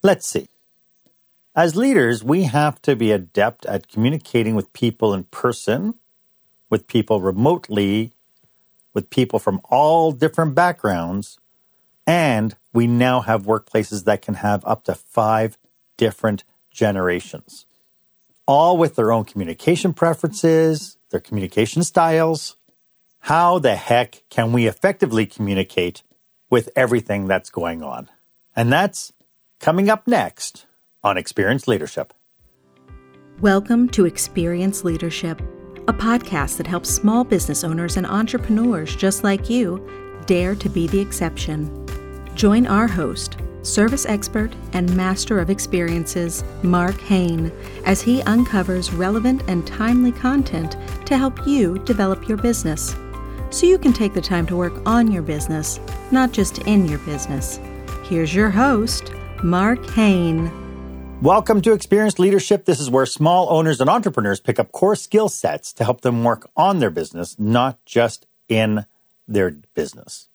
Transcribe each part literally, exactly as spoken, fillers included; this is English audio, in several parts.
Let's see. As leaders, we have to be adept at communicating with people in person, with people remotely, with people from all different backgrounds, and we now have workplaces that can have up to five different generations, all with their own communication preferences, their communication styles. How the heck can we effectively communicate with everything that's going on? And that's coming up next on Experience Leadership. Welcome to Experience Leadership, a podcast that helps small business owners and entrepreneurs just like you dare to be the exception. Join our host, service expert and master of experiences, Mark Hain, as he uncovers relevant and timely content to help you develop your business, so you can take the time to work on your business, not just in your business. Here's your host, Mark Hain. Welcome to Experience Leadership. This is where small owners and entrepreneurs pick up core skill sets to help them work on their business, not just in their business.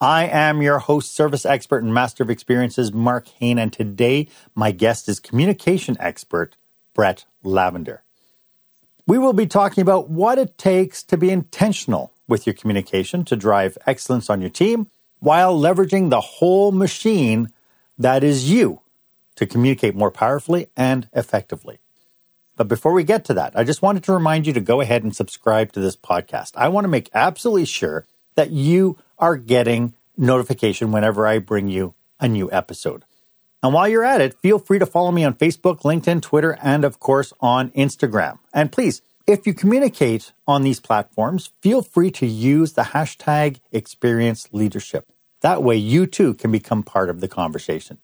I am your host, service expert, and master of experiences, Mark Hain, and today my guest is communication expert, Brett Lavender. We will be talking about what it takes to be intentional with your communication to drive excellence on your team while leveraging the whole machine that is you to communicate more powerfully and effectively. But before we get to that, I just wanted to remind you to go ahead and subscribe to this podcast. I want to make absolutely sure that you are getting notification whenever I bring you a new episode. And while you're at it, feel free to follow me on Facebook, LinkedIn, Twitter, and of course on Instagram. And please, if you communicate on these platforms, feel free to use the hashtag Experience Leadership. That way you too can become part of the conversation.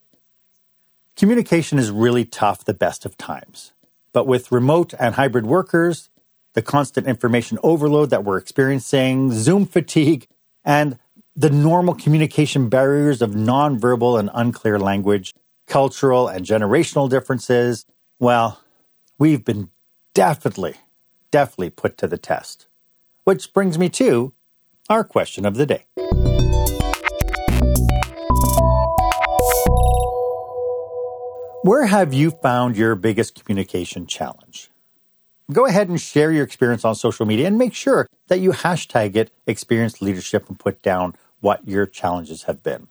Communication is really tough the best of times, but with remote and hybrid workers, the constant information overload that we're experiencing, Zoom fatigue, and the normal communication barriers of nonverbal and unclear language, cultural and generational differences, well, we've been definitely, definitely put to the test. Which brings me to our question of the day. Where have you found your biggest communication challenge? Go ahead and share your experience on social media and make sure that you hashtag it Experience Leadership and put down what your challenges have been.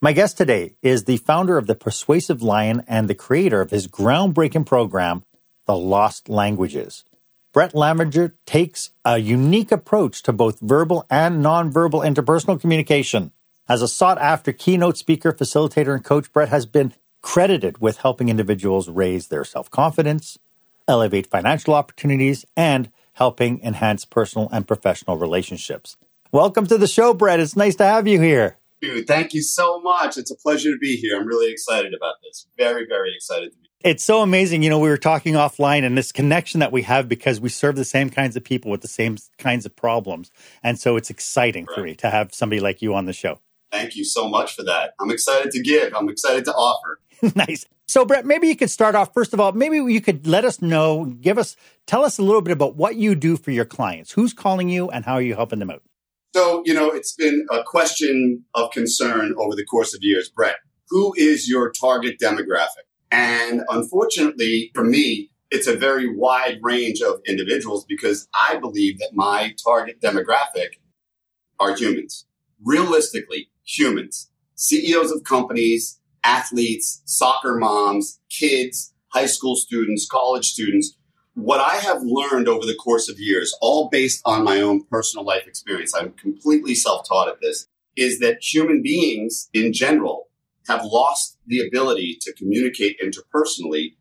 My guest today is the founder of the Persuasive Lion and the creator of his groundbreaking program, The Lost Languages. Brett Lavender takes a unique approach to both verbal and nonverbal interpersonal communication. As a sought-after keynote speaker, facilitator, and coach, Brett has been credited with helping individuals raise their self-confidence, elevate financial opportunities, and helping enhance personal and professional relationships. Welcome to the show, Brett. It's nice to have you here. Dude, thank you so much. It's a pleasure to be here. I'm really excited about this. Very, very excited to be here. It's so amazing. You know, we were talking offline and this connection that we have because we serve the same kinds of people with the same kinds of problems. And so it's exciting Correct. for me to have somebody like you on the show. Thank you so much for that. I'm excited to give. I'm excited to offer. Nice. So, Brett, maybe you could start off, first of all, maybe you could let us know, give us, tell us a little bit about what you do for your clients. Who's calling you and how are you helping them out? So, you know, it's been a question of concern over the course of years. Brett, who is your target demographic? And unfortunately, for me, it's a very wide range of individuals because I believe that my target demographic are humans. Realistically, humans, C E Os of companies, athletes, soccer moms, kids, high school students, college students. What I have learned over the course of years, all based on my own personal life experience, I'm completely self-taught at this, is that human beings in general have lost the ability to communicate interpersonally,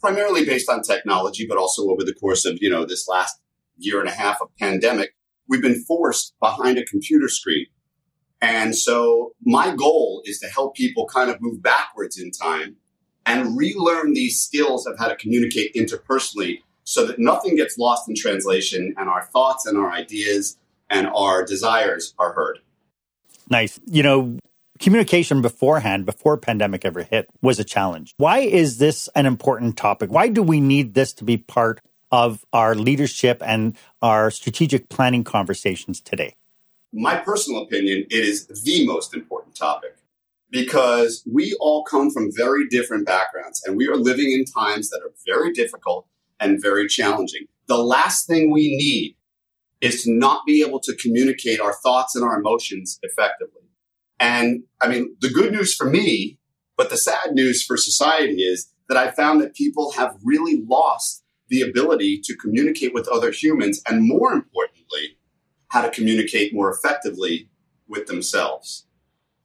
primarily based on technology, but also over the course of, you know, this last year and a half of pandemic, we've been forced behind a computer screen. And so my goal is to help people kind of move backwards in time and relearn these skills of how to communicate interpersonally so that nothing gets lost in translation and our thoughts and our ideas and our desires are heard. Nice. You know, communication beforehand, before pandemic ever hit, was a challenge. Why is this an important topic? Why do we need this to be part of our leadership and our strategic planning conversations today? My personal opinion, it is the most important topic. because we all come from very different backgrounds and we are living in times that are very difficult and very challenging. The last thing we need is to not be able to communicate our thoughts and our emotions effectively. And I mean, the good news for me, but the sad news for society is that I found that people have really lost the ability to communicate with other humans and, more importantly, how to communicate more effectively with themselves.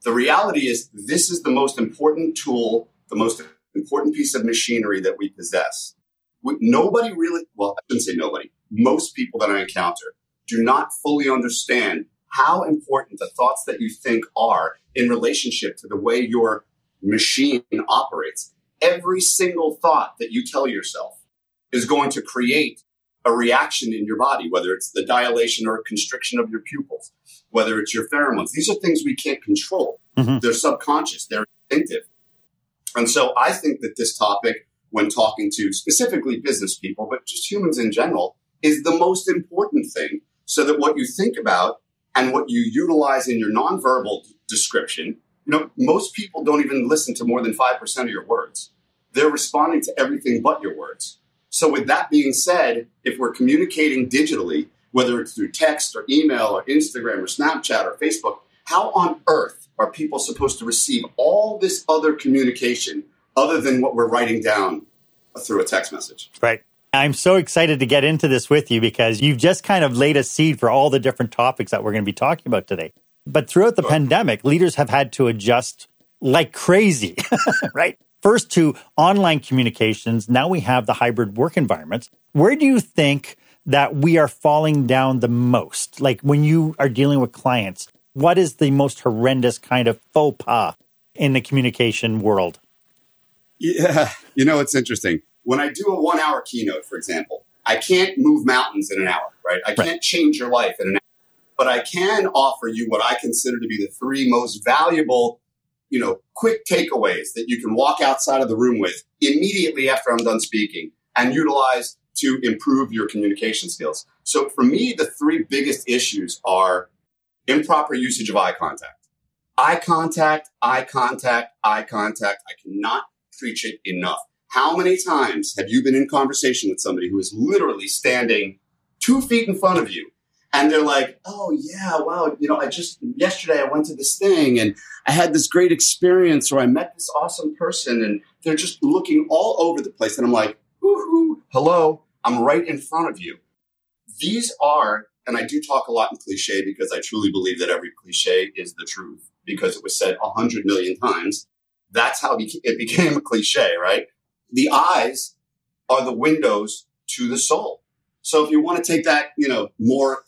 The reality is this is the most important tool, the most important piece of machinery that we possess. Nobody really, well, I shouldn't say nobody, most people that I encounter do not fully understand how important the thoughts that you think are in relationship to the way your machine operates. Every single thought that you tell yourself is going to create a reaction in your body, whether it's the dilation or constriction of your pupils, whether it's your pheromones. These are things we can't control. Mm-hmm. They're subconscious. They're instinctive. And so I think that this topic, when talking to specifically business people, but just humans in general, is the most important thing, so that what you think about and what you utilize in your nonverbal description, you know, most people don't even listen to more than five percent of your words. They're responding to everything but your words. So with that being said, if we're communicating digitally, whether it's through text or email or Instagram or Snapchat or Facebook, how on earth are people supposed to receive all this other communication other than what we're writing down through a text message? Right. I'm so excited to get into this with you because you've just kind of laid a seed for all the different topics that we're going to be talking about today. But throughout the pandemic, leaders have had to adjust like crazy, right? First to online communications. Now we have the hybrid work environments. Where do you think that we are falling down the most? Like when you are dealing with clients, what is the most horrendous kind of faux pas in the communication world? Yeah, you know, it's interesting. When I do a one-hour keynote, for example, I can't move mountains in an hour, right? I can't right. change your life in an hour. But I can offer you what I consider to be the three most valuable, you know, quick takeaways that you can walk outside of the room with immediately after I'm done speaking and utilize to improve your communication skills. So for me, the three biggest issues are improper usage of eye contact. Eye contact, eye contact, eye contact. I cannot preach it enough. How many times have you been in conversation with somebody who is literally standing two feet in front of you? And they're like, oh, yeah, wow, you know, I just, yesterday I went to this thing and I had this great experience, or I met this awesome person, and they're just looking all over the place. And I'm like, woohoo, hello, I'm right in front of you. These are, and I do talk a lot in cliche because I truly believe that every cliche is the truth because it was said a hundred million times. That's how it became a cliche, right? The eyes are the windows to the soul. So if you want to take that, you know, more,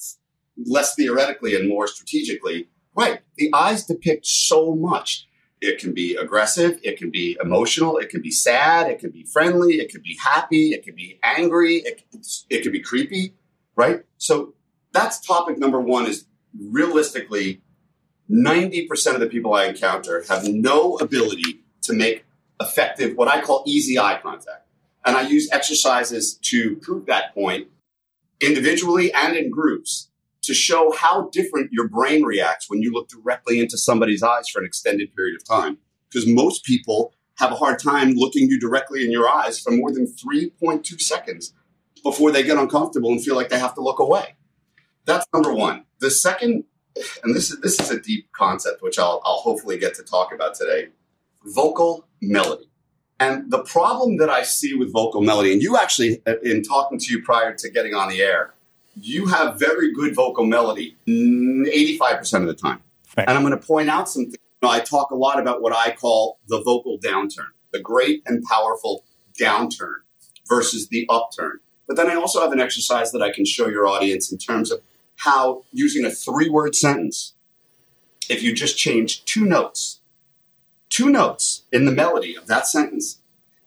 less theoretically and more strategically, right, the eyes depict so much. It can be aggressive. It can be emotional. It can be sad. It can be friendly. It can be happy. It can be angry. It, it can be creepy, right? So that's topic number one, is realistically ninety percent of the people I encounter have no ability to make effective, what I call easy eye contact. And I use exercises to prove that point, individually and in groups, to show how different your brain reacts when you look directly into somebody's eyes for an extended period of time. Because most people have a hard time looking you directly in your eyes for more than three point two seconds before they get uncomfortable and feel like they have to look away. That's number one. The second, and this is this is a deep concept, which I'll, I'll hopefully get to talk about today, vocal melody. And the problem that I see with vocal melody, and you actually, in talking to you prior to getting on the air, you have very good vocal melody eighty-five percent of the time. Right. And I'm going to point out something. I talk a lot about what I call the vocal downturn, the great and powerful downturn versus the upturn. But then I also have an exercise that I can show your audience in terms of how, using a three-word sentence, if you just change two notes, Two notes in the melody of that sentence,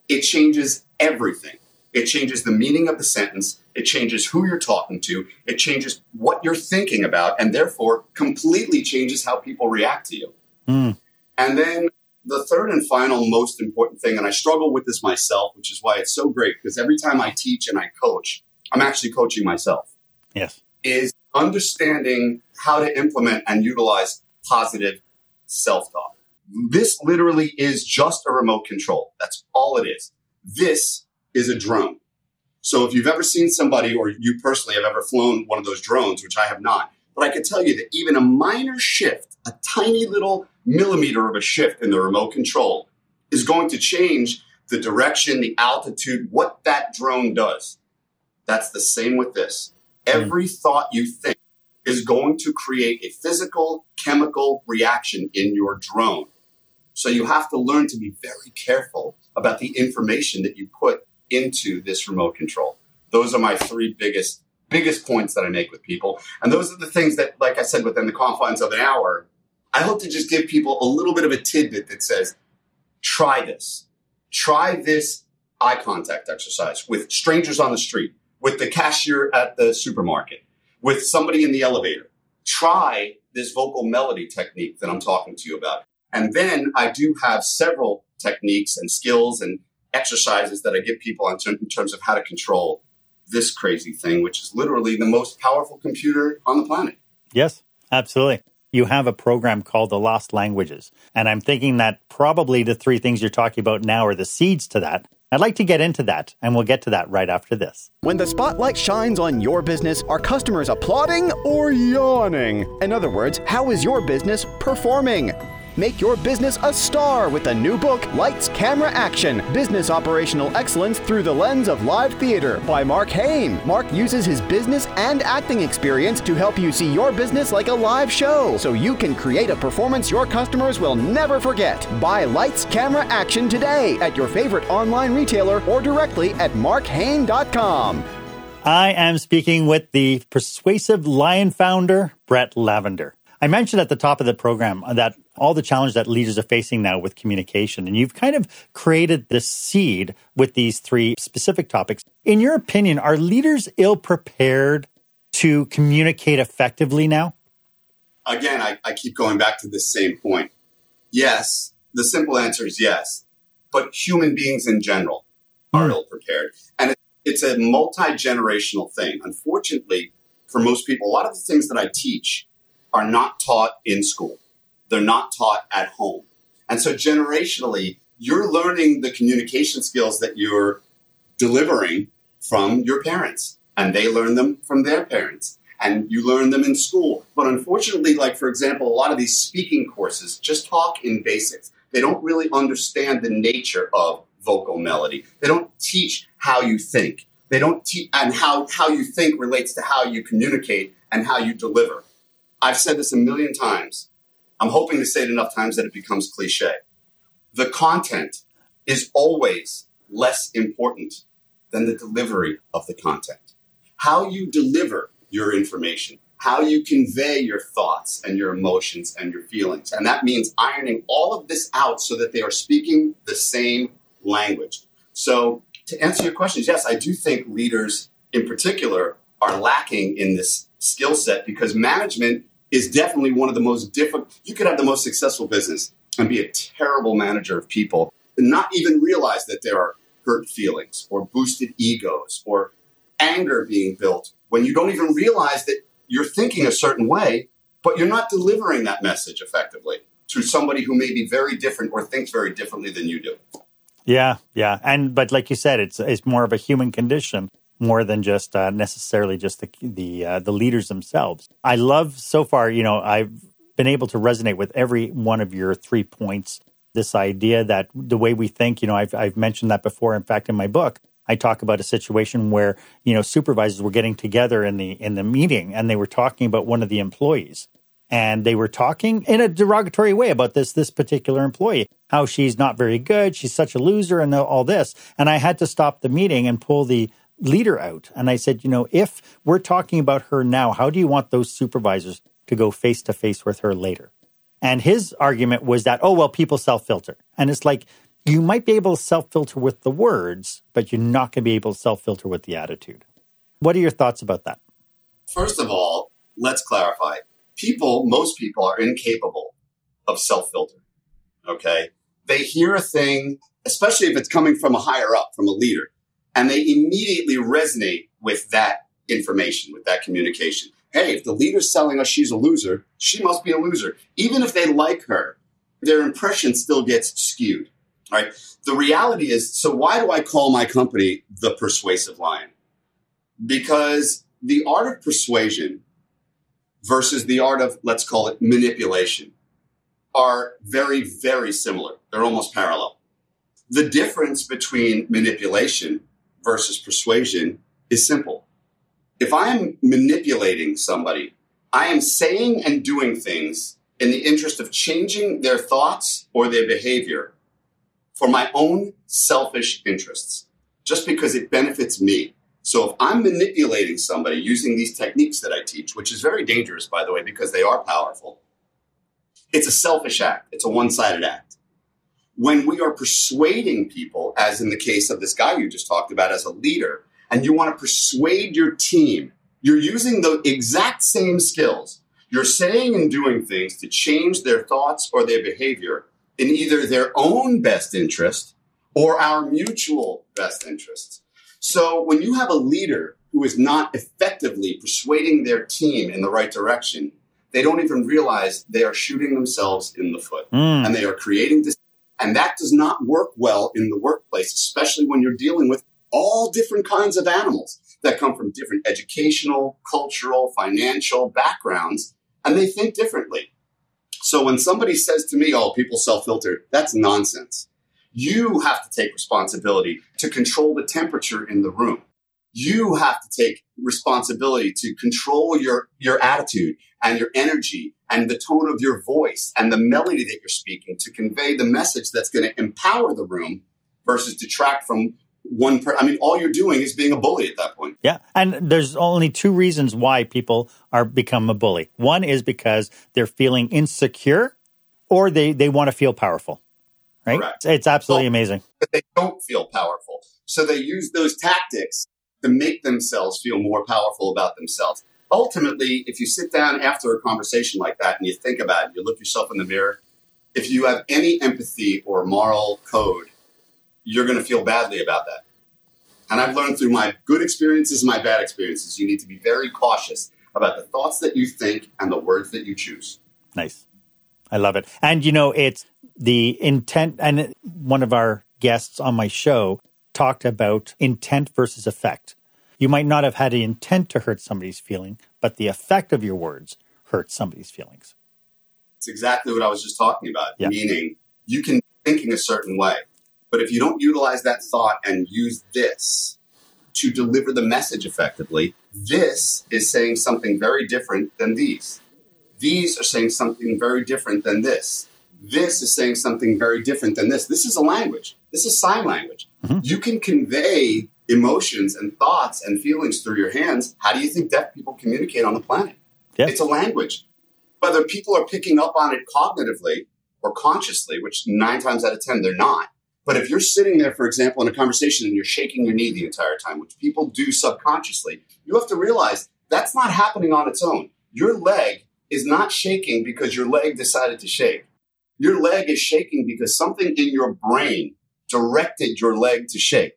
it changes everything. It changes the meaning of the sentence. It changes who you're talking to. It changes what you're thinking about, and therefore completely changes how people react to you. Mm. And then the third and final most important thing, and I struggle with this myself, which is why it's so great, because every time I teach and I coach, I'm actually coaching myself. Yes. Is understanding how to implement and utilize positive self-talk. This literally is just a remote control. That's all it is. This is a drone. So if you've ever seen somebody, or you personally have ever flown one of those drones, which I have not, but I can tell you that even a minor shift, a tiny little millimeter of a shift in the remote control is going to change the direction, the altitude, what that drone does. That's the same with this. Every thought you think is going to create a physical, chemical reaction in your drone. So you have to learn to be very careful about the information that you put into this remote control. Those are my three biggest, biggest points that I make with people. And those are the things that, like I said, within the confines of an hour, I hope to just give people a little bit of a tidbit that says, try this. Try this eye contact exercise with strangers on the street, with the cashier at the supermarket, with somebody in the elevator. Try this vocal melody technique that I'm talking to you about. And then I do have several techniques and skills and exercises that I give people on t- in terms of how to control this crazy thing, which is literally the most powerful computer on the planet. Yes, absolutely. You have a program called the Lost Languages. And I'm thinking that probably the three things you're talking about now are the seeds to that. I'd like to get into that, and we'll get to that right after this. When the spotlight shines on your business, are customers applauding or yawning? In other words, how is your business performing? Make your business a star with the new book, Lights, Camera, Action, Business Operational Excellence Through the Lens of Live Theater by Mark Hain. Mark uses his business and acting experience to help you see your business like a live show, so you can create a performance your customers will never forget. Buy Lights, Camera, Action today at your favorite online retailer or directly at mark hain dot com. I am speaking with the Persuasive Lion founder, Brett Lavender. I mentioned at the top of the program that all the challenge that leaders are facing now with communication, and you've kind of created this seed with these three specific topics. In your opinion, are leaders ill-prepared to communicate effectively now? Again, I, I keep going back to this same point. Yes, the simple answer is yes, but human beings in general are mm. ill-prepared. And it, it's a multi-generational thing. Unfortunately, for most people, a lot of the things that I teach are not taught in school. They're not taught at home. And so generationally, you're learning the communication skills that you're delivering from your parents. And they learn them from their parents. And you learn them in school. But unfortunately, like, for example, a lot of these speaking courses just talk in basics. They don't really understand the nature of vocal melody. They don't teach how you think. They don't teach and how, how you think relates to how you communicate and how you deliver. I've said this a million times. I'm hoping to say it enough times that it becomes cliche. The content is always less important than the delivery of the content. How you deliver your information, how you convey your thoughts and your emotions and your feelings. And that means ironing all of this out so that they are speaking the same language. So to answer your questions, yes, I do think leaders in particular are lacking in this skill set, because management is definitely one of the most difficult. You could have the most successful business and be a terrible manager of people and not even realize that there are hurt feelings or boosted egos or anger being built when you don't even realize that you're thinking a certain way, but you're not delivering that message effectively to somebody who may be very different or thinks very differently than you do. Yeah, yeah. And but like you said, it's it's more of a human condition, more than just uh, necessarily just the the, uh, the leaders themselves. I love so far, you know, I've been able to resonate with every one of your three points. This idea that the way we think, you know, I've, I've mentioned that before. In fact, in my book, I talk about a situation where, you know, supervisors were getting together in the in the meeting and they were talking about one of the employees. And they were talking in a derogatory way about this this particular employee, how she's not very good, she's such a loser and all this. And I had to stop the meeting and pull the leader out. And I said, you know, if we're talking about her now, how do you want those supervisors to go face to face with her later? And his argument was that, oh, well, people self-filter. And it's like, you might be able to self-filter with the words, but you're not going to be able to self-filter with the attitude. What are your thoughts about that? First of all, let's clarify. People, most people are incapable of self-filter. Okay. They hear a thing, especially if it's coming from a higher up, from a leader. And they immediately resonate with that information, with that communication. Hey, if the leader's telling us she's a loser, she must be a loser. Even if they like her, their impression still gets skewed, right? The reality is, so why do I call my company The Persuasive Lion? Because the art of persuasion versus the art of, let's call it, manipulation are very, very similar. They're almost parallel. The difference between manipulation versus persuasion is simple. If I'm manipulating somebody, I am saying and doing things in the interest of changing their thoughts or their behavior for my own selfish interests, just because it benefits me. So if I'm manipulating somebody using these techniques that I teach, which is very dangerous, by the way, because they are powerful, it's a selfish act. It's a one-sided act. When we are persuading people, as in the case of this guy you just talked about as a leader, and you want to persuade your team, you're using the exact same skills. You're saying and doing things to change their thoughts or their behavior in either their own best interest or our mutual best interest. So when you have a leader who is not effectively persuading their team in the right direction, they don't even realize they are shooting themselves in the foot. Mm. And they are creating this. And that does not work well in the workplace, especially when you're dealing with all different kinds of animals that come from different educational, cultural, financial backgrounds, and they think differently. So when somebody says to me, oh, people self-filter, that's nonsense. You have to take responsibility to control the temperature in the room. You have to take responsibility to control your, your attitude and your energy and the tone of your voice and the melody that you're speaking to convey the message that's going to empower the room versus detract from one person. I mean, all you're doing is being a bully at that point. Yeah. And there's only two reasons why people are become a bully. One is because they're feeling insecure or they, they want to feel powerful. Right? Correct. It's absolutely well, amazing. But they don't feel powerful. So they use those tactics to make themselves feel more powerful about themselves. Ultimately, if you sit down after a conversation like that and you think about it, you look yourself in the mirror, if you have any empathy or moral code, you're going to feel badly about that. And I've learned through my good experiences, my bad experiences, you need to be very cautious about the thoughts that you think and the words that you choose. Nice. I love it. And, you know, it's the intent. And one of our guests on my show talked about intent versus effect. You might not have had an intent to hurt somebody's feeling, but the effect of your words hurts somebody's feelings. It's exactly what I was just talking about. Yeah. Meaning you can be thinking a certain way. But if you don't utilize that thought and use this to deliver the message effectively, this is saying something very different than these. These are saying something very different than this. This is saying something very different than this. This is a language. This is sign language. Mm-hmm. You can convey emotions and thoughts and feelings through your hands. How do you think deaf people communicate on the planet? Yeah. It's a language. Whether people are picking up on it cognitively or consciously, which nine times out of ten, they're not. But if you're sitting there, for example, in a conversation and you're shaking your knee the entire time, which people do subconsciously, you have to realize that's not happening on its own. Your leg is not shaking because your leg decided to shake. Your leg is shaking because something in your brain directed your leg to shake.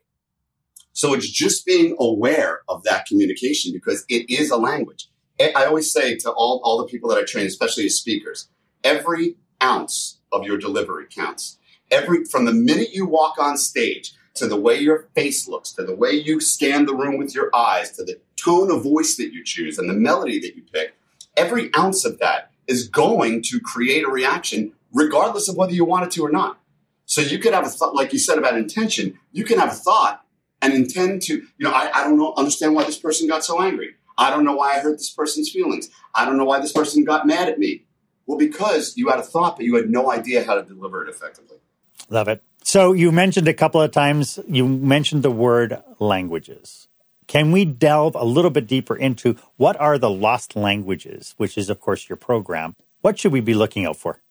So it's just being aware of that communication because it is a language. I always say to all, all the people that I train, especially as speakers, every ounce of your delivery counts. Every from the minute you walk on stage to the way your face looks, to the way you scan the room with your eyes, to the tone of voice that you choose and the melody that you pick, every ounce of that is going to create a reaction regardless of whether you want it to or not. So you could have a thought, like you said about intention, you can have a thought and intend to, you know, I, I don't know, understand why this person got so angry. I don't know why I hurt this person's feelings. I don't know why this person got mad at me. Well, because you had a thought, but you had no idea how to deliver it effectively. Love it. So you mentioned a couple of times, you mentioned the word languages. Can we delve a little bit deeper into what are the lost languages, which is, of course, your program? What should we be looking out for?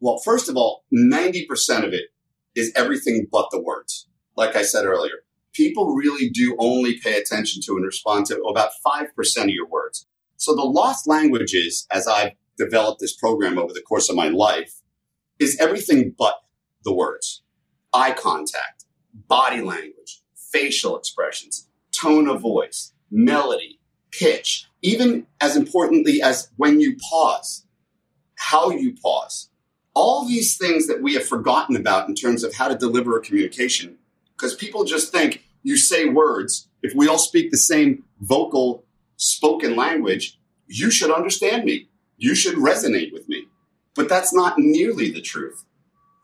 Well, first of all, ninety percent of it is everything but the words. Like I said earlier, people really do only pay attention to and respond to about five percent of your words. So the lost languages, as I've developed this program over the course of my life, is everything but the words, eye contact, body language, facial expressions, tone of voice, melody, pitch, even as importantly as when you pause, how you pause, all these things that we have forgotten about in terms of how to deliver a communication, because people just think you say words. If we all speak the same vocal spoken language, you should understand me. You should resonate with me. But that's not nearly the truth.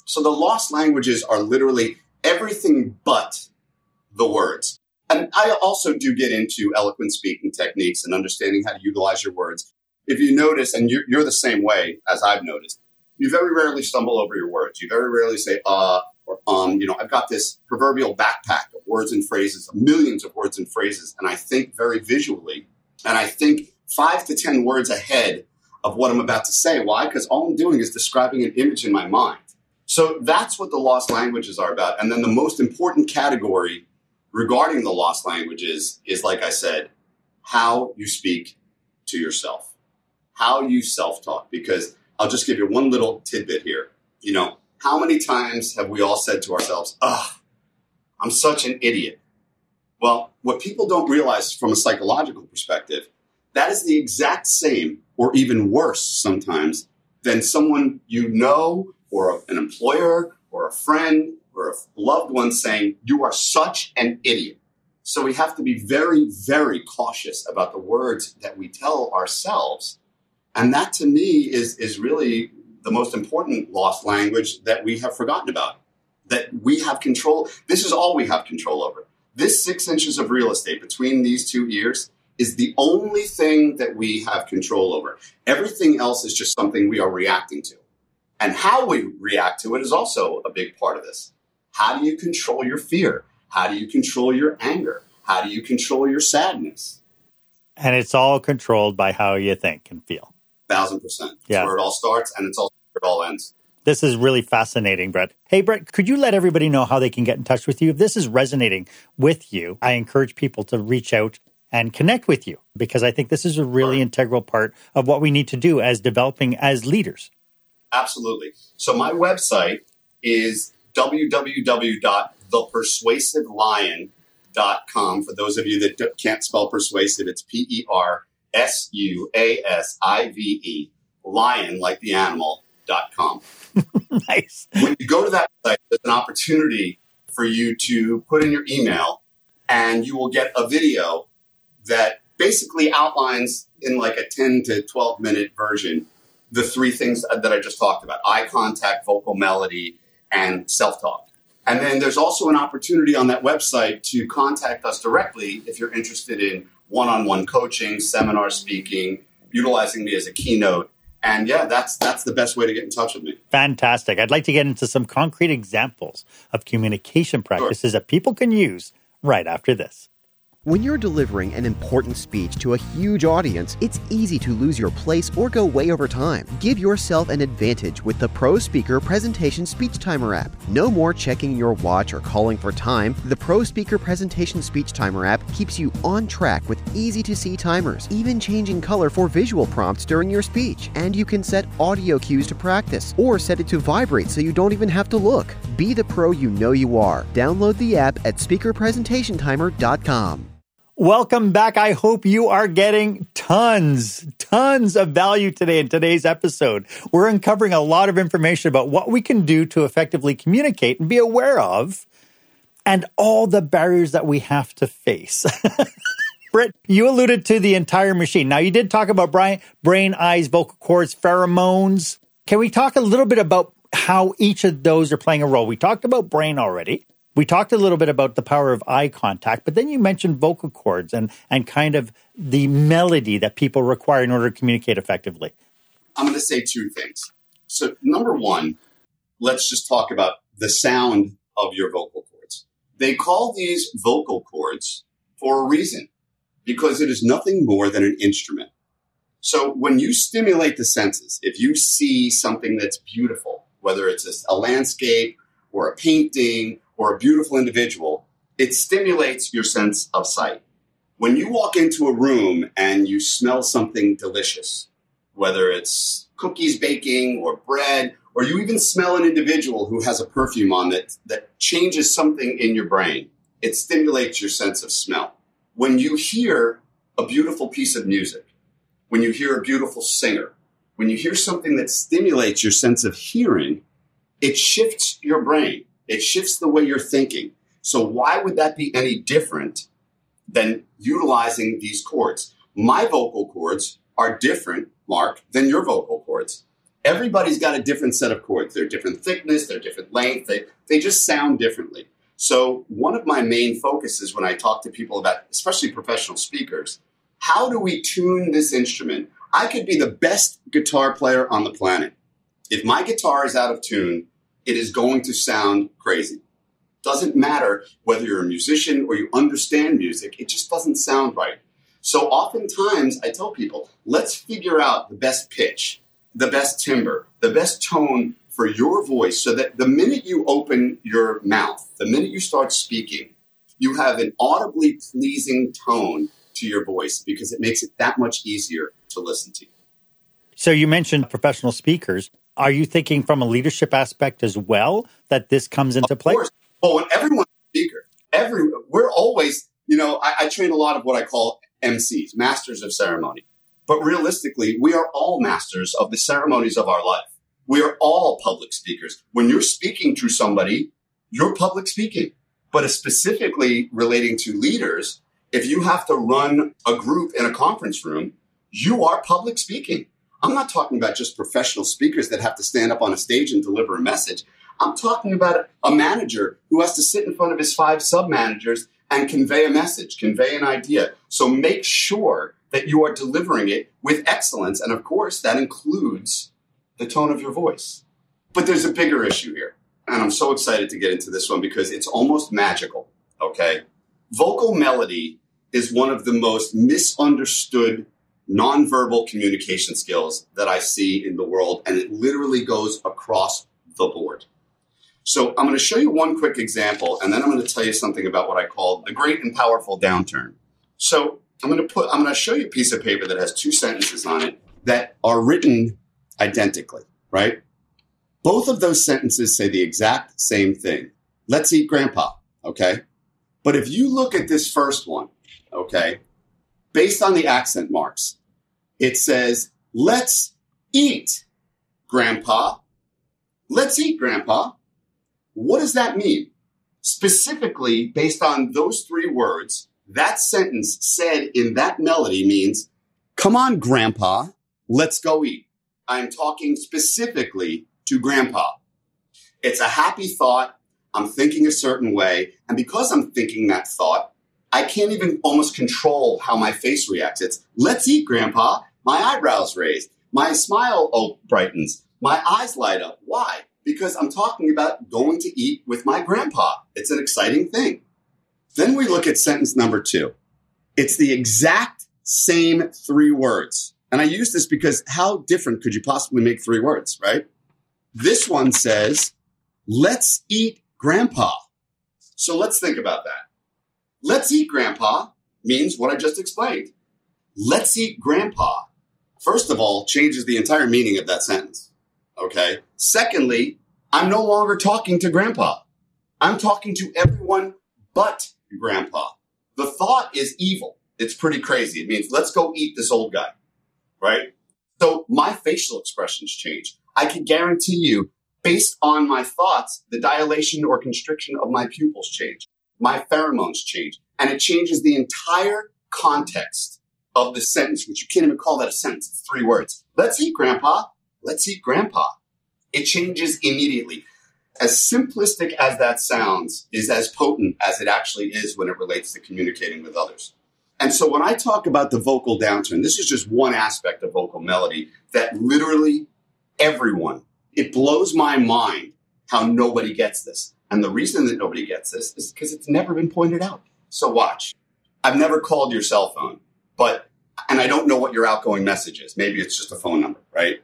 So the lost languages are literally everything but the words. And I also do get into eloquent speaking techniques and understanding how to utilize your words. If you notice, and you're, you're the same way as I've noticed, you very rarely stumble over your words. You very rarely say, uh, or, um, you know, I've got this proverbial backpack of words and phrases, millions of words and phrases. And I think very visually, and I think five to ten words ahead of what I'm about to say. Why? Because all I'm doing is describing an image in my mind. So that's what the lost languages are about. And then the most important category regarding the lost languages is, like I said, how you speak to yourself, how you self-talk. Because I'll just give you one little tidbit here. You know, how many times have we all said to ourselves, "Ah, I'm such an idiot"? Well, what people don't realize from a psychological perspective, that is the exact same or even worse sometimes than someone you know or an employer or a friend or a loved one saying, "You are such an idiot." So we have to be very, very cautious about the words that we tell ourselves. And that, to me, is, is really the most important lost language that we have forgotten about, that we have control. This is all we have control over. This six inches of real estate between these two ears is the only thing that we have control over. Everything else is just something we are reacting to. And how we react to it is also a big part of this. How do you control your fear? How do you control your anger? How do you control your sadness? And it's all controlled by how you think and feel. Thousand percent. That's yeah. where it all starts, and it's also where it all ends. This is really fascinating, Brett. Hey, Brett, could you let everybody know how they can get in touch with you? If this is resonating with you, I encourage people to reach out and connect with you, because I think this is a really right. integral part of what we need to do as developing as leaders. Absolutely. So my website is w w w dot the persuasive lion dot com. For those of you that can't spell persuasive, it's P E R S U A S I V E, lion, like the animal, dot com. Nice. When you go to that site, there's an opportunity for you to put in your email, and you will get a video that basically outlines in like a ten to twelve minute version the three things that I just talked about: eye contact, vocal melody, and self-talk. And then there's also an opportunity on that website to contact us directly if you're interested in one-on-one coaching, seminar speaking, utilizing me as a keynote. And yeah, that's that's the best way to get in touch with me. Fantastic. I'd like to get into some concrete examples of communication practices sure. that people can use right after this. When you're delivering an important speech to a huge audience, it's easy to lose your place or go way over time. Give yourself an advantage with the Pro Speaker Presentation Speech Timer app. No more checking your watch or calling for time. The Pro Speaker Presentation Speech Timer app keeps you on track with easy-to-see timers, even changing color for visual prompts during your speech. And you can set audio cues to practice or set it to vibrate so you don't even have to look. Be the pro you know you are. Download the app at speaker presentation timer dot com. Welcome back. I hope you are getting tons, tons of value today in today's episode. We're uncovering a lot of information about what we can do to effectively communicate and be aware of, and all the barriers that we have to face. Britt, you alluded to the entire machine. Now, you did talk about brain, eyes, vocal cords, pheromones. Can we talk a little bit about how each of those are playing a role? We talked about brain already. We talked a little bit about the power of eye contact, but then you mentioned vocal cords and, and kind of the melody that people require in order to communicate effectively. I'm going to say two things. So number one, let's just talk about the sound of your vocal cords. They call these vocal cords for a reason, because it is nothing more than an instrument. So when you stimulate the senses, if you see something that's beautiful, whether it's a landscape or a painting or a beautiful individual, it stimulates your sense of sight. When you walk into a room and you smell something delicious, whether it's cookies baking or bread, or you even smell an individual who has a perfume on that, that changes something in your brain, it stimulates your sense of smell. When you hear a beautiful piece of music, when you hear a beautiful singer, when you hear something that stimulates your sense of hearing, it shifts your brain. It shifts the way you're thinking. So why would that be any different than utilizing these chords? My vocal cords are different, Mark, than your vocal cords. Everybody's got a different set of cords. They're different thickness, they're different length, they, they just sound differently. So one of my main focuses when I talk to people about, especially professional speakers, how do we tune this instrument? I could be the best guitar player on the planet. If my guitar is out of tune, it is going to sound crazy. Doesn't matter whether you're a musician or you understand music, it just doesn't sound right. So oftentimes I tell people, let's figure out the best pitch, the best timbre, the best tone for your voice so that the minute you open your mouth, the minute you start speaking, you have an audibly pleasing tone to your voice because it makes it that much easier to listen to. So you mentioned professional speakers. Are you thinking from a leadership aspect as well that this comes into play? Of course. Well, when everyone's a speaker, every, we're always, you know, I, I train a lot of what I call M Cs, masters of ceremony. But realistically, we are all masters of the ceremonies of our life. We are all public speakers. When you're speaking to somebody, you're public speaking. But specifically relating to leaders, if you have to run a group in a conference room, you are public speaking. I'm not talking about just professional speakers that have to stand up on a stage and deliver a message. I'm talking about a manager who has to sit in front of his five sub-managers and convey a message, convey an idea. So make sure that you are delivering it with excellence. And of course, that includes the tone of your voice. But there's a bigger issue here. And I'm so excited to get into this one because it's almost magical, okay? Vocal melody is one of the most misunderstood nonverbal communication skills that I see in the world. And it literally goes across the board. So I'm going to show you one quick example, and then I'm going to tell you something about what I call the great and powerful downturn. So I'm going to put, I'm going to show you a piece of paper that has two sentences on it that are written identically, right? Both of those sentences say the exact same thing. Let's eat grandpa, okay? But if you look at this first one, okay, based on the accent marks, it says, let's eat grandpa. Let's eat grandpa. What does that mean? Specifically, based on those three words, that sentence said in that melody means, come on, grandpa, let's go eat. I'm talking specifically to grandpa. It's a happy thought. I'm thinking a certain way. And because I'm thinking that thought, I can't even almost control how my face reacts. It's, let's eat grandpa. My eyebrows raised. My smile oh, brightens. My eyes light up. Why? Because I'm talking about going to eat with my grandpa. It's an exciting thing. Then we look at sentence number two. It's the exact same three words. And I use this because how different could you possibly make three words, right? This one says, let's eat grandpa. So let's think about that. Let's eat grandpa means what I just explained. Let's eat grandpa, first of all, changes the entire meaning of that sentence. Okay. Secondly, I'm no longer talking to grandpa. I'm talking to everyone but grandpa. The thought is evil. It's pretty crazy. It means let's go eat this old guy, right? So my facial expressions change. I can guarantee you, based on my thoughts, the dilation or constriction of my pupils change. My pheromones change. And it changes the entire context of the sentence, which you can't even call that a sentence. It's three words. Let's eat grandpa. Let's eat grandpa. It changes immediately. As simplistic as that sounds is as potent as it actually is when it relates to communicating with others. And so when I talk about the vocal downturn, this is just one aspect of vocal melody that literally everyone, it blows my mind how nobody gets this. And the reason that nobody gets this is because it's never been pointed out. So watch. I've never called your cell phone, but, and I don't know what your outgoing message is. Maybe it's just a phone number, right?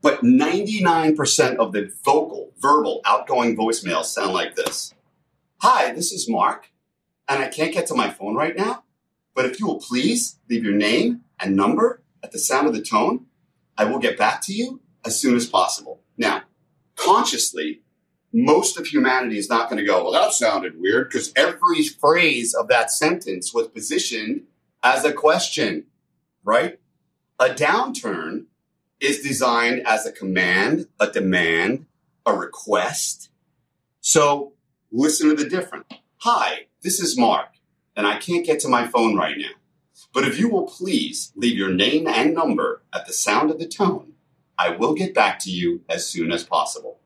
But ninety-nine percent of the vocal, verbal, outgoing voicemails sound like this. Hi, this is Mark, and I can't get to my phone right now, but if you will please leave your name and number at the sound of the tone, I will get back to you as soon as possible. Now, consciously, most of humanity is not going to go, well, that sounded weird, because every phrase of that sentence was positioned as a question, right? A downturn is designed as a command, a demand, a request. So listen to the difference. Hi, this is Mark, and I can't get to my phone right now. But if you will please leave your name and number at the sound of the tone, I will get back to you as soon as possible.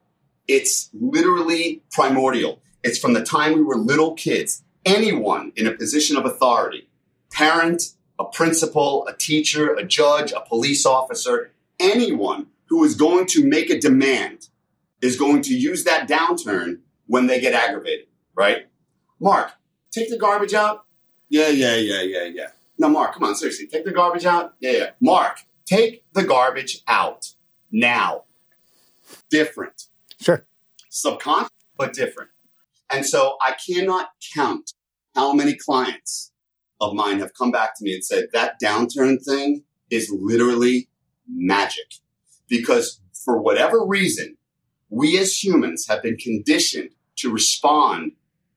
It's literally primordial. It's from the time we were little kids. Anyone in a position of authority, parent, a principal, a teacher, a judge, a police officer, anyone who is going to make a demand is going to use that downturn when they get aggravated, right? Mark, take the garbage out. Yeah, yeah, yeah, yeah, yeah. No, Mark, come on, seriously, take the garbage out. Yeah, yeah. Mark, take the garbage out now. Different. Sure. Subconscious, but different. And so I cannot count how many clients of mine have come back to me and said, that downturn thing is literally magic. Because for whatever reason, we as humans have been conditioned to respond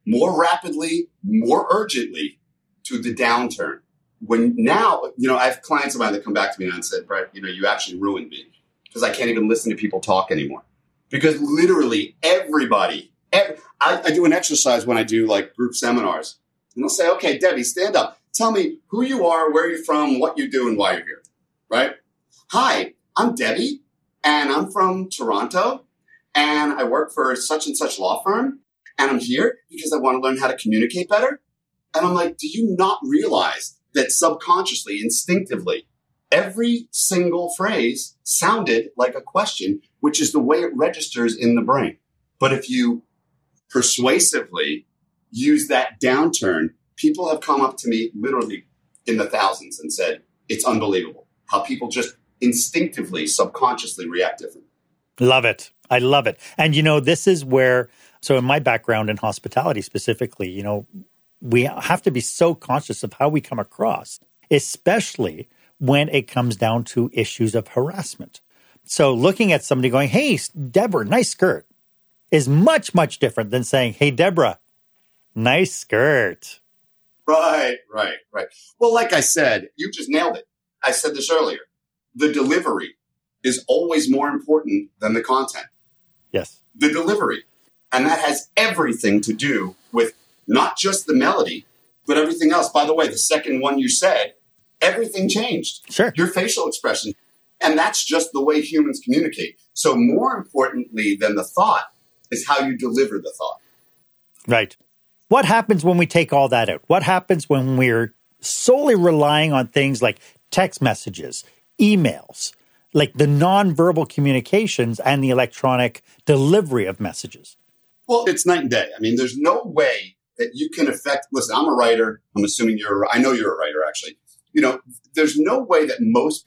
more rapidly, more urgently to the downturn. When now, you know, I have clients of mine that come back to me and said, Brett, you know, you actually ruined me because I can't even listen to people talk anymore. Because literally everybody, every, I, I do an exercise when I do like group seminars. And they'll say, okay, Debbie, stand up. Tell me who you are, where you're from, what you do, and why you're here, right? Hi, I'm Debbie, and I'm from Toronto, and I work for such and such law firm, and I'm here because I want to learn how to communicate better. And I'm like, do you not realize that subconsciously, instinctively, every single phrase sounded like a question, which is the way it registers in the brain. But if you persuasively use that downturn, people have come up to me literally in the thousands and said, it's unbelievable how people just instinctively, subconsciously react differently. Love it. I love it. And, you know, this is where, so in my background in hospitality specifically, you know, we have to be so conscious of how we come across, especially when it comes down to issues of harassment. So looking at somebody going, hey, Deborah, nice skirt, is much, much different than saying, hey, Deborah, nice skirt. Right, right, right. Well, like I said, you just nailed it. I said this earlier. The delivery is always more important than the content. Yes. The delivery. And that has everything to do with not just the melody, but everything else. By the way, the second one you said, everything changed. Sure. Your facial expression. And that's just the way humans communicate. So more importantly than the thought is how you deliver the thought. Right. What happens when we take all that out? What happens when we're solely relying on things like text messages, emails, like the nonverbal communications and the electronic delivery of messages? Well, it's night and day. I mean, there's no way that you can affect... Listen, I'm a writer. I'm assuming you're... I know you're a writer, actually. You know, there's no way that most...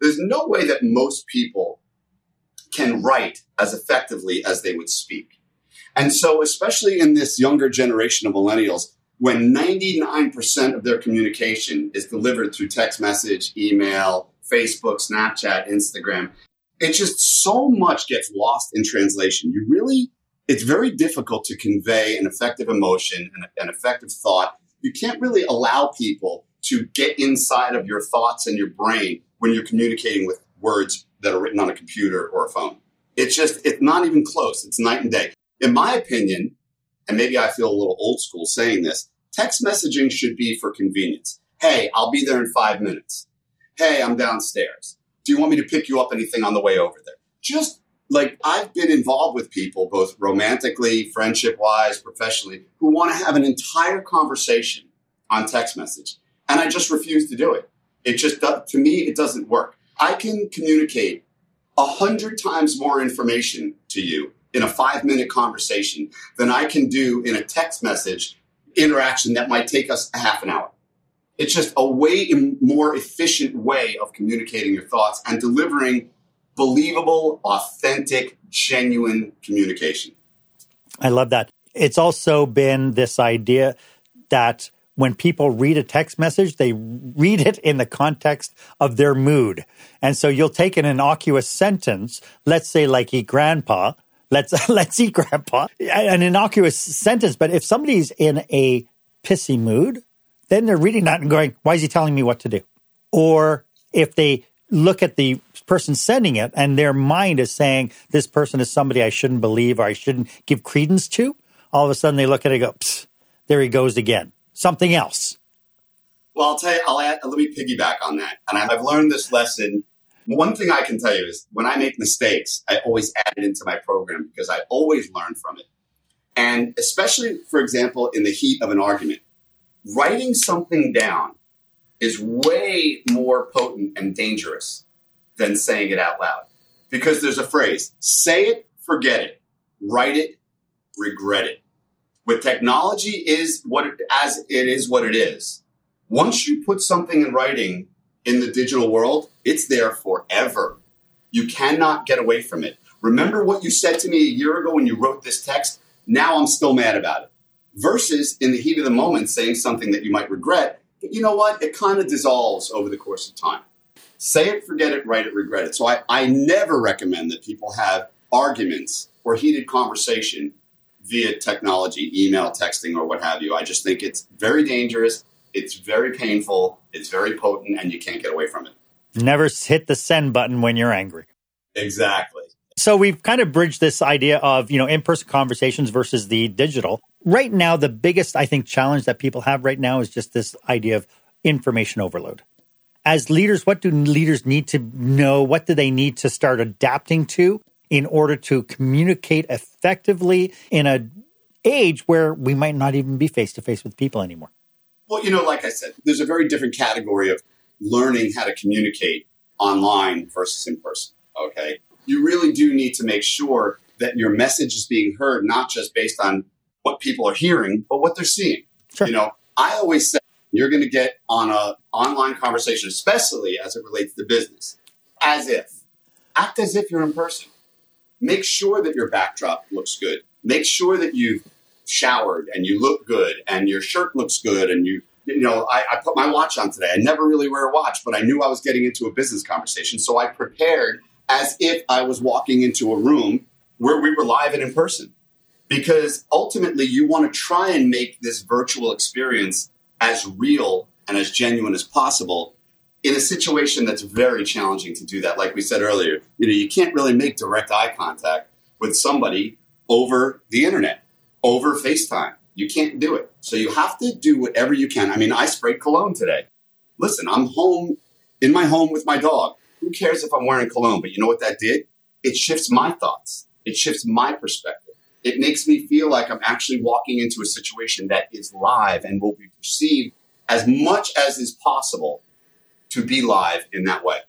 there's no way that most people can write as effectively as they would speak. And so, especially in this younger generation of millennials, when ninety-nine percent of their communication is delivered through text message, email, Facebook, Snapchat, Instagram, it just so much gets lost in translation. You really, it's very difficult to convey an effective emotion and an effective thought. You can't really allow people to get inside of your thoughts and your brain when you're communicating with words that are written on a computer or a phone. It's just, it's not even close. It's night and day. In my opinion, and maybe I feel a little old school saying this, text messaging should be for convenience. Hey, I'll be there in five minutes. Hey, I'm downstairs. Do you want me to pick you up anything on the way over there? Just like I've been involved with people, both romantically, friendship-wise, professionally, who want to have an entire conversation on text message. And I just refuse to do it. It just, to me, it doesn't work. I can communicate a hundred times more information to you in a five-minute conversation than I can do in a text message interaction that might take us a half an hour. It's just a way more efficient way of communicating your thoughts and delivering believable, authentic, genuine communication. I love that. It's also been this idea that when people read a text message, they read it in the context of their mood. And so you'll take an innocuous sentence, let's say like eat grandpa, Let's let's eat, Grandpa. An innocuous sentence, but if somebody's in a pissy mood, then they're reading that and going, why is he telling me what to do? Or if they look at the person sending it and their mind is saying, this person is somebody I shouldn't believe or I shouldn't give credence to, all of a sudden they look at it and go, psst, there he goes again. Something else. Well, I'll tell you, I'll add, let me piggyback on that. And I've learned this lesson. One thing I can tell you is when I make mistakes, I always add it into my program because I always learn from it. And especially, for example, in the heat of an argument, writing something down is way more potent and dangerous than saying it out loud. Because there's a phrase, say it, forget it, write it, regret it. With technology is what it, as it is what it is. Once you put something in writing in the digital world, it's there forever. You cannot get away from it. Remember what you said to me a year ago when you wrote this text? Now I'm still mad about it. Versus in the heat of the moment saying something that you might regret. But you know what? It kind of dissolves over the course of time. Say it, forget it, write it, regret it. So I, I never recommend that people have arguments or heated conversation via technology, email, texting, or what have you. I just think it's very dangerous. It's very painful. It's very potent, and you can't get away from it. Never hit the send button when you're angry. Exactly. So we've kind of bridged this idea of, you know, in-person conversations versus the digital. Right now, the biggest, I think, challenge that people have right now is just this idea of information overload. As leaders, what do leaders need to know? What do they need to start adapting to in order to communicate effectively in an age where we might not even be face-to-face with people anymore? Well, you know, like I said, there's a very different category of learning how to communicate online versus in person, okay? You really do need to make sure that your message is being heard, not just based on what people are hearing, but what they're seeing. Sure. You know, I always say you're going to get on a online conversation, especially as it relates to business, as if. Act as if you're in person. Make sure that your backdrop looks good. Make sure that you've showered and you look good and your shirt looks good. And you, you know, I, I put my watch on today. I never really wear a watch, but I knew I was getting into a business conversation. So I prepared as if I was walking into a room where we were live and in person. Because ultimately, you want to try and make this virtual experience as real and as genuine as possible in a situation that's very challenging to do that. Like we said earlier, you know, you can't really make direct eye contact with somebody over the internet, over FaceTime. You can't do it. So you have to do whatever you can. I mean, I sprayed cologne today. Listen, I'm home, in my home with my dog. Who cares if I'm wearing cologne? But you know what that did? It shifts my thoughts. It shifts my perspective. It makes me feel like I'm actually walking into a situation that is live and will be perceived as much as is possible to be live in that way.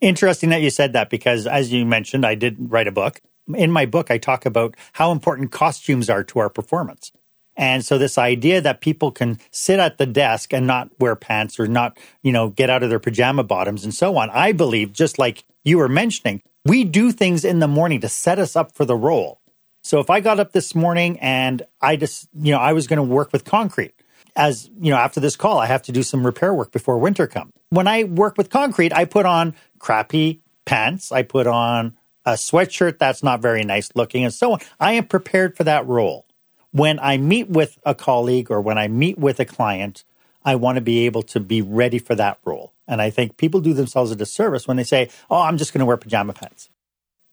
Interesting that you said that because, as you mentioned, I did write a book. In my book, I talk about how important costumes are to our performance. And so this idea that people can sit at the desk and not wear pants or not, you know, get out of their pajama bottoms and so on, I believe, just like you were mentioning, we do things in the morning to set us up for the role. So if I got up this morning and I just, you know, I was going to work with concrete, as, you know, after this call, I have to do some repair work before winter comes. When I work with concrete, I put on crappy pants. I put on a sweatshirt that's not very nice looking and so on. I am prepared for that role. When I meet with a colleague or when I meet with a client, I want to be able to be ready for that role. And I think people do themselves a disservice when they say, oh, I'm just going to wear pajama pants.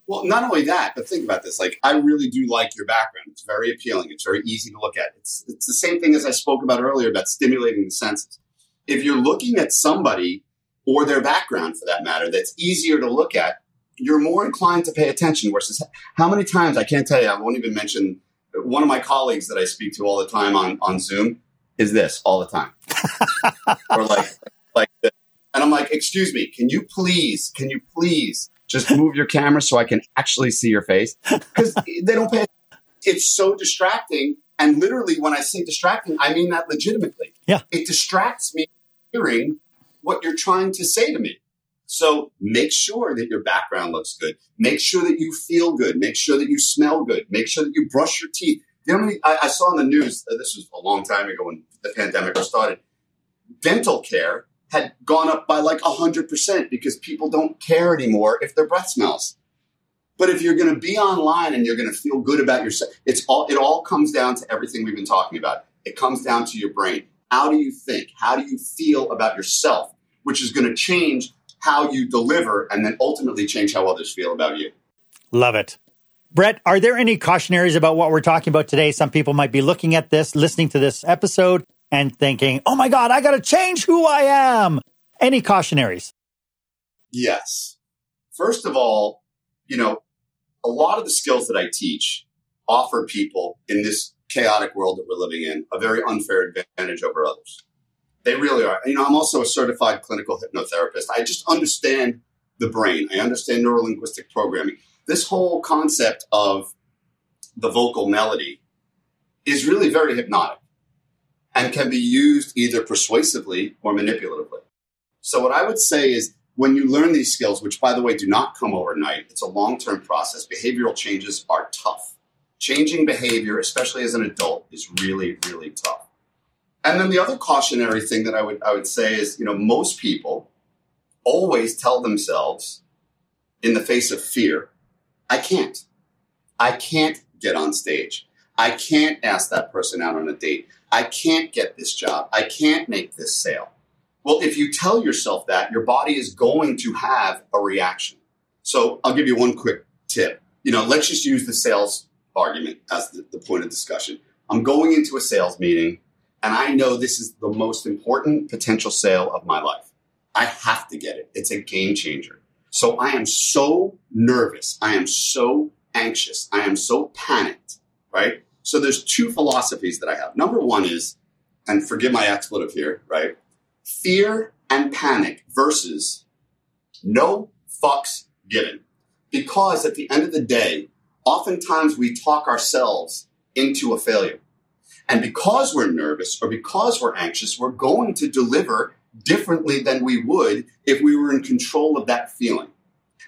Well, not only that, but think about this. Like, I really do like your background. It's very appealing. It's very easy to look at. It's, it's the same thing as I spoke about earlier about stimulating the senses. If you're looking at somebody or their background, for that matter, that's easier to look at, you're more inclined to pay attention. Versus how many times, I can't tell you, I won't even mention. One of my colleagues that I speak to all the time on, on Zoom is this all the time. Or like, like this. And I'm like, excuse me, can you please, can you please just move your camera so I can actually see your face? Because they don't pay attention. It's so distracting. And literally when I say distracting, I mean that legitimately. Yeah. It distracts me hearing what you're trying to say to me. So make sure that your background looks good. Make sure that you feel good. Make sure that you smell good. Make sure that you brush your teeth. You know what I mean? I, I saw in the news, uh, this was a long time ago when the pandemic started, dental care had gone up by like one hundred percent because people don't care anymore if their breath smells. But if you're going to be online and you're going to feel good about yourself, it's all it all comes down to everything we've been talking about. It comes down to your brain. How do you think? How do you feel about yourself? Which is going to change how you deliver, and then ultimately change how others feel about you. Love it. Brett, are there any cautionaries about what we're talking about today? Some people might be looking at this, listening to this episode, and thinking, oh my God, I got to change who I am. Any cautionaries? Yes. First of all, you know, a lot of the skills that I teach offer people in this chaotic world that we're living in a very unfair advantage over others. They really are. You know, I'm also a certified clinical hypnotherapist. I just understand the brain. I understand neuro-linguistic programming. This whole concept of the vocal melody is really very hypnotic and can be used either persuasively or manipulatively. So what I would say is when you learn these skills, which, by the way, do not come overnight, it's a long-term process. Behavioral changes are tough. Changing behavior, especially as an adult, is really, really tough. And then the other cautionary thing that I would I would say is, you know, most people always tell themselves in the face of fear, I can't. I can't get on stage. I can't ask that person out on a date. I can't get this job. I can't make this sale. Well, if you tell yourself that, your body is going to have a reaction. So I'll give you one quick tip. You know, let's just use the sales argument as the, the point of discussion. I'm going into a sales meeting, and I know this is the most important potential sale of my life. I have to get it. It's a game changer. So I am so nervous. I am so anxious. I am so panicked, right? So there's two philosophies that I have. Number one is, and forgive my expletive here, right? Fear and panic versus no fucks given. Because at the end of the day, oftentimes we talk ourselves into a failure. And because we're nervous or because we're anxious, we're going to deliver differently than we would if we were in control of that feeling.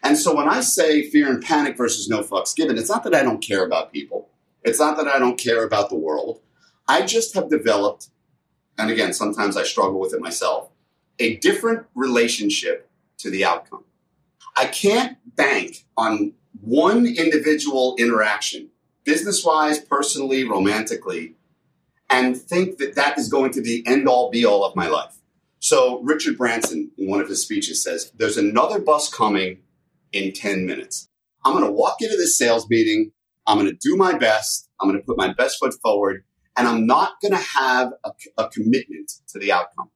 And so when I say fear and panic versus no fucks given, it's not that I don't care about people. It's not that I don't care about the world. I just have developed, and again, sometimes I struggle with it myself, a different relationship to the outcome. I can't bank on one individual interaction, business-wise, personally, romantically, and think that that is going to be the end-all, be-all of my life. So Richard Branson, in one of his speeches, says, there's another bus coming in ten minutes. I'm going to walk into this sales meeting. I'm going to do my best. I'm going to put my best foot forward. And I'm not going to have a, a commitment to the outcome.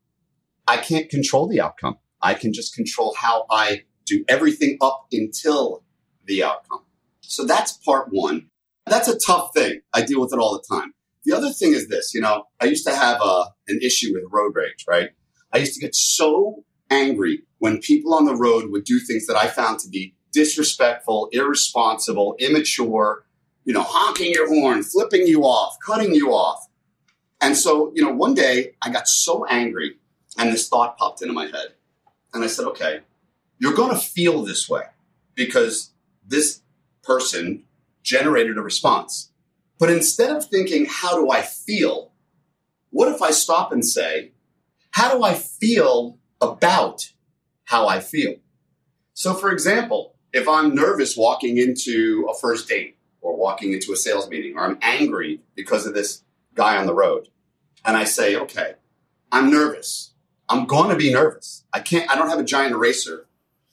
I can't control the outcome. I can just control how I do everything up until the outcome. So that's part one. That's a tough thing. I deal with it all the time. The other thing is this, you know, I used to have a, an issue with road rage, right? I used to get so angry when people on the road would do things that I found to be disrespectful, irresponsible, immature, you know, honking your horn, flipping you off, cutting you off. And so, you know, one day I got so angry and this thought popped into my head. And I said, okay, you're going to feel this way because this person generated a response. But instead of thinking, how do I feel? What if I stop and say, how do I feel about how I feel? So, for example, if I'm nervous walking into a first date or walking into a sales meeting, or I'm angry because of this guy on the road, and I say, okay, I'm nervous. I'm going to be nervous. I can't, I don't have a giant eraser,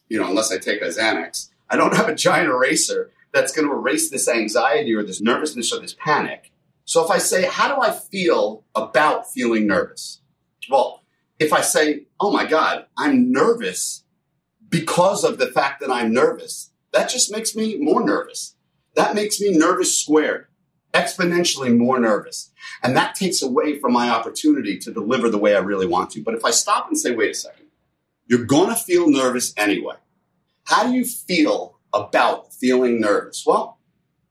you know, unless I take a Xanax. I don't have a giant eraser that's going to erase this anxiety or this nervousness or this panic. So if I say, how do I feel about feeling nervous? Well, if I say, oh my God, I'm nervous because of the fact that I'm nervous, that just makes me more nervous. That makes me nervous squared, exponentially more nervous. And that takes away from my opportunity to deliver the way I really want to. But if I stop and say, wait a second, you're going to feel nervous anyway. How do you feel about feeling nervous? Well,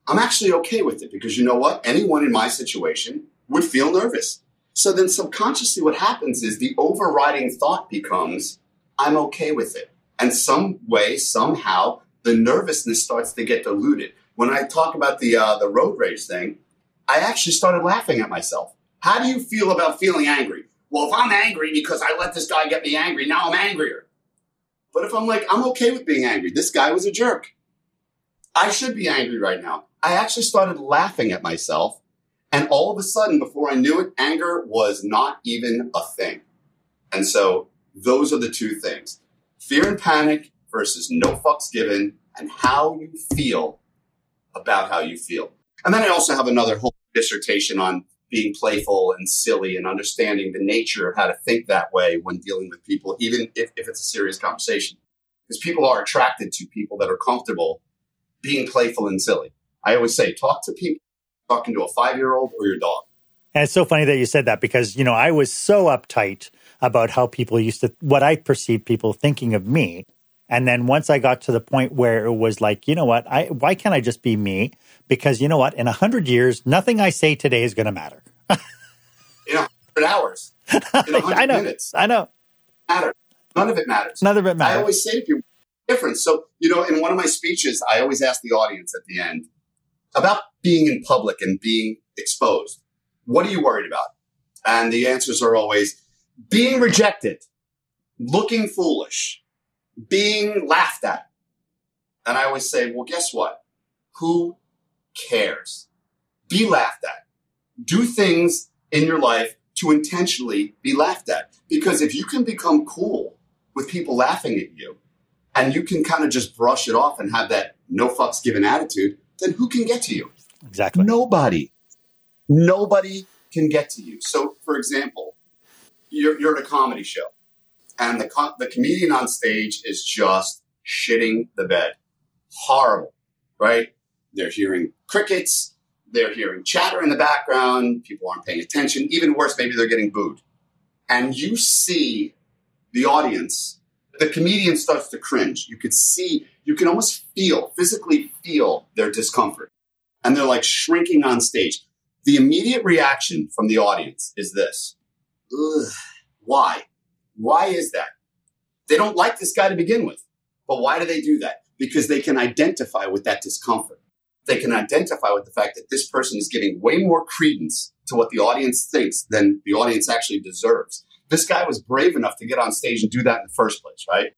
I'm actually okay with it because you know what? Anyone in my situation would feel nervous. So then subconsciously what happens is the overriding thought becomes, I'm okay with it. And some way, somehow, the nervousness starts to get diluted. When I talk about the uh, the road rage thing, I actually started laughing at myself. How do you feel about feeling angry? Well, if I'm angry because I let this guy get me angry, now I'm angrier. But if I'm like, I'm okay with being angry. This guy was a jerk. I should be angry right now. I actually started laughing at myself. And all of a sudden, before I knew it, anger was not even a thing. And so those are the two things. Fear and panic versus no fucks given, and how you feel about how you feel. And then I also have another whole dissertation on being playful and silly and understanding the nature of how to think that way when dealing with people, even if, if it's a serious conversation. Because people are attracted to people that are comfortable being playful and silly. I always say, talk to people, talking to a five-year-old or your dog. And it's so funny that you said that because, you know, I was so uptight about how people used to, what I perceived people thinking of me. And then once I got to the point where it was like, you know what, I why can't I just be me? Because you know what, in a hundred years, nothing I say today is going to matter. In a hundred hours. In I know, minutes, I know. Matter. None of it matters. None of it matters. I always say to people, difference. So, you know, in one of my speeches, I always ask the audience at the end about being in public and being exposed. What are you worried about? And the answers are always being rejected, looking foolish, being laughed at. And I always say, well, guess what? Who cares? Be laughed at. Do things in your life to intentionally be laughed at. Because if you can become cool with people laughing at you and you can kind of just brush it off and have that no fucks given attitude, then who can get to you? Exactly. Nobody. Nobody can get to you. So, for example, you're, you're at a comedy show. And the com- the comedian on stage is just shitting the bed. Horrible, right? They're hearing crickets. They're hearing chatter in the background. People aren't paying attention. Even worse, maybe they're getting booed. And you see the audience. The comedian starts to cringe. You could see, you can almost feel, physically feel their discomfort. And they're like shrinking on stage. The immediate reaction from the audience is this. Ugh, why? Why is that? They don't like this guy to begin with. But why do they do that? Because they can identify with that discomfort. They can identify with the fact that this person is giving way more credence to what the audience thinks than the audience actually deserves. This guy was brave enough to get on stage and do that in the first place, right?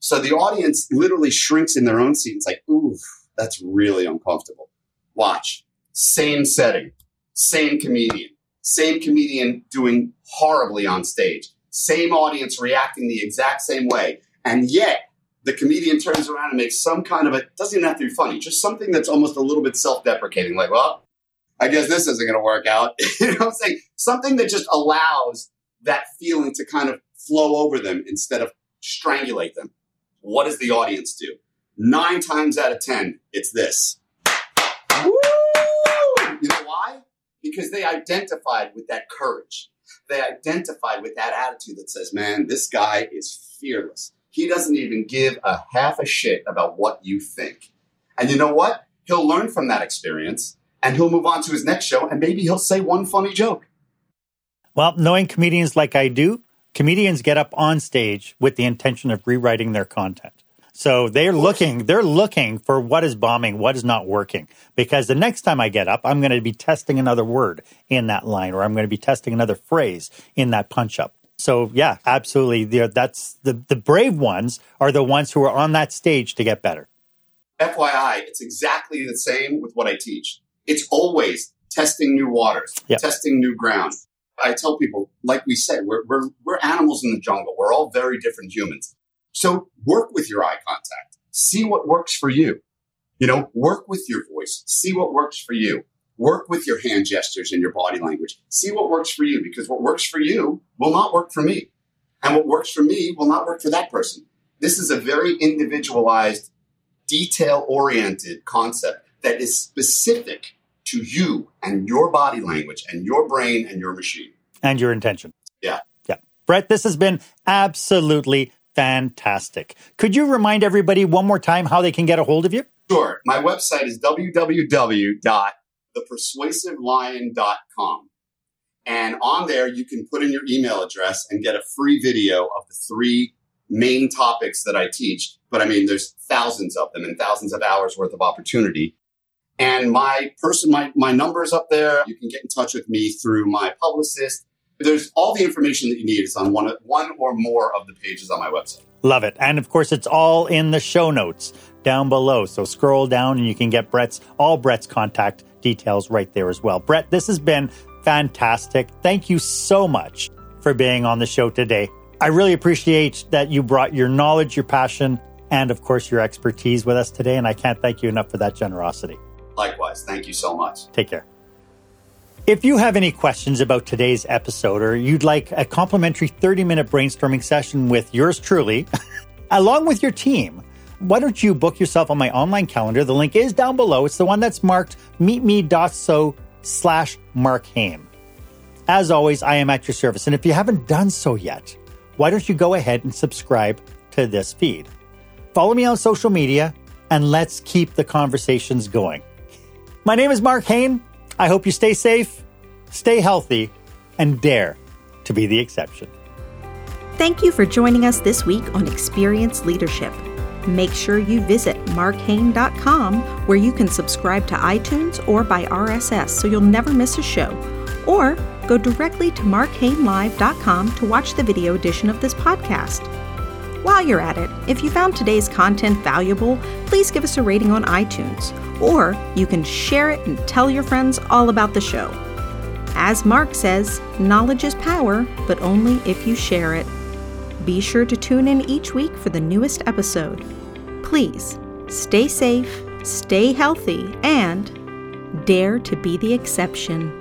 So the audience literally shrinks in their own seat. It's like, ooh, that's really uncomfortable. Watch. Same setting. Same comedian. Same comedian doing horribly on stage. Same audience reacting the exact same way. And yet the comedian turns around and makes some kind of a, doesn't even have to be funny, just something that's almost a little bit self-deprecating. Like, well, I guess this isn't going to work out. You know what I'm saying? Something that just allows that feeling to kind of flow over them instead of strangulate them. What does the audience do? Nine times out of ten, it's this. Woo! You know why? Because they identified with that courage. They identified with that attitude that says, man, this guy is fearless. He doesn't even give a half a shit about what you think. And you know what? He'll learn from that experience and he'll move on to his next show and maybe he'll say one funny joke. Well, knowing comedians like I do, comedians get up on stage with the intention of rewriting their content. So they're looking, they're looking for what is bombing, what is not working. Because the next time I get up, I'm going to be testing another word in that line, or I'm going to be testing another phrase in that punch-up. So yeah, absolutely. That's the, the brave ones are the ones who are on that stage to get better. F Y I, it's exactly the same with what I teach. It's always testing new waters, yep. Testing new ground. I tell people, like we said, we're, we're we're animals in the jungle. We're all very different humans. So work with your eye contact. See what works for you. You know, work with your voice. See what works for you. Work with your hand gestures and your body language. See what works for you, because what works for you will not work for me. And what works for me will not work for that person. This is a very individualized, detail-oriented concept that is specific to you and your body language and your brain and your machine. And your intention. Yeah. Yeah. Brett, this has been absolutely fantastic. Could you remind everybody one more time how they can get a hold of you? Sure. My website is w w w dot the persuasive lion dot com. And on there, you can put in your email address and get a free video of the three main topics that I teach. But I mean, there's thousands of them and thousands of hours worth of opportunity. And my person, my, my number is up there. You can get in touch with me through my publicist. There's all the information that you need is on one, one or more of the pages on my website. Love it. And of course, it's all in the show notes down below. So scroll down and you can get Brett's, all Brett's contact details right there as well. Brett, this has been fantastic. Thank you so much for being on the show today. I really appreciate that you brought your knowledge, your passion, and of course, your expertise with us today. And I can't thank you enough for that generosity. Likewise. Thank you so much. Take care. If you have any questions about today's episode, or you'd like a complimentary thirty minute brainstorming session with yours truly, along with your team, why don't you book yourself on my online calendar? The link is down below. It's the one that's marked meetme.so slash Mark Hain. As always, I am at your service. And if you haven't done so yet, why don't you go ahead and subscribe to this feed? Follow me on social media, and let's keep the conversations going. My name is Mark Hain. I hope you stay safe, stay healthy, and dare to be the exception. Thank you for joining us this week on Experience Leadership. Make sure you visit mark hain dot com, where you can subscribe to iTunes or by R S S so you'll never miss a show. Or go directly to mark hain live dot com to watch the video edition of this podcast. While you're at it, if you found today's content valuable, please give us a rating on iTunes, or you can share it and tell your friends all about the show. As Mark says, knowledge is power, but only if you share it. Be sure to tune in each week for the newest episode. Please stay safe, stay healthy, and dare to be the exception.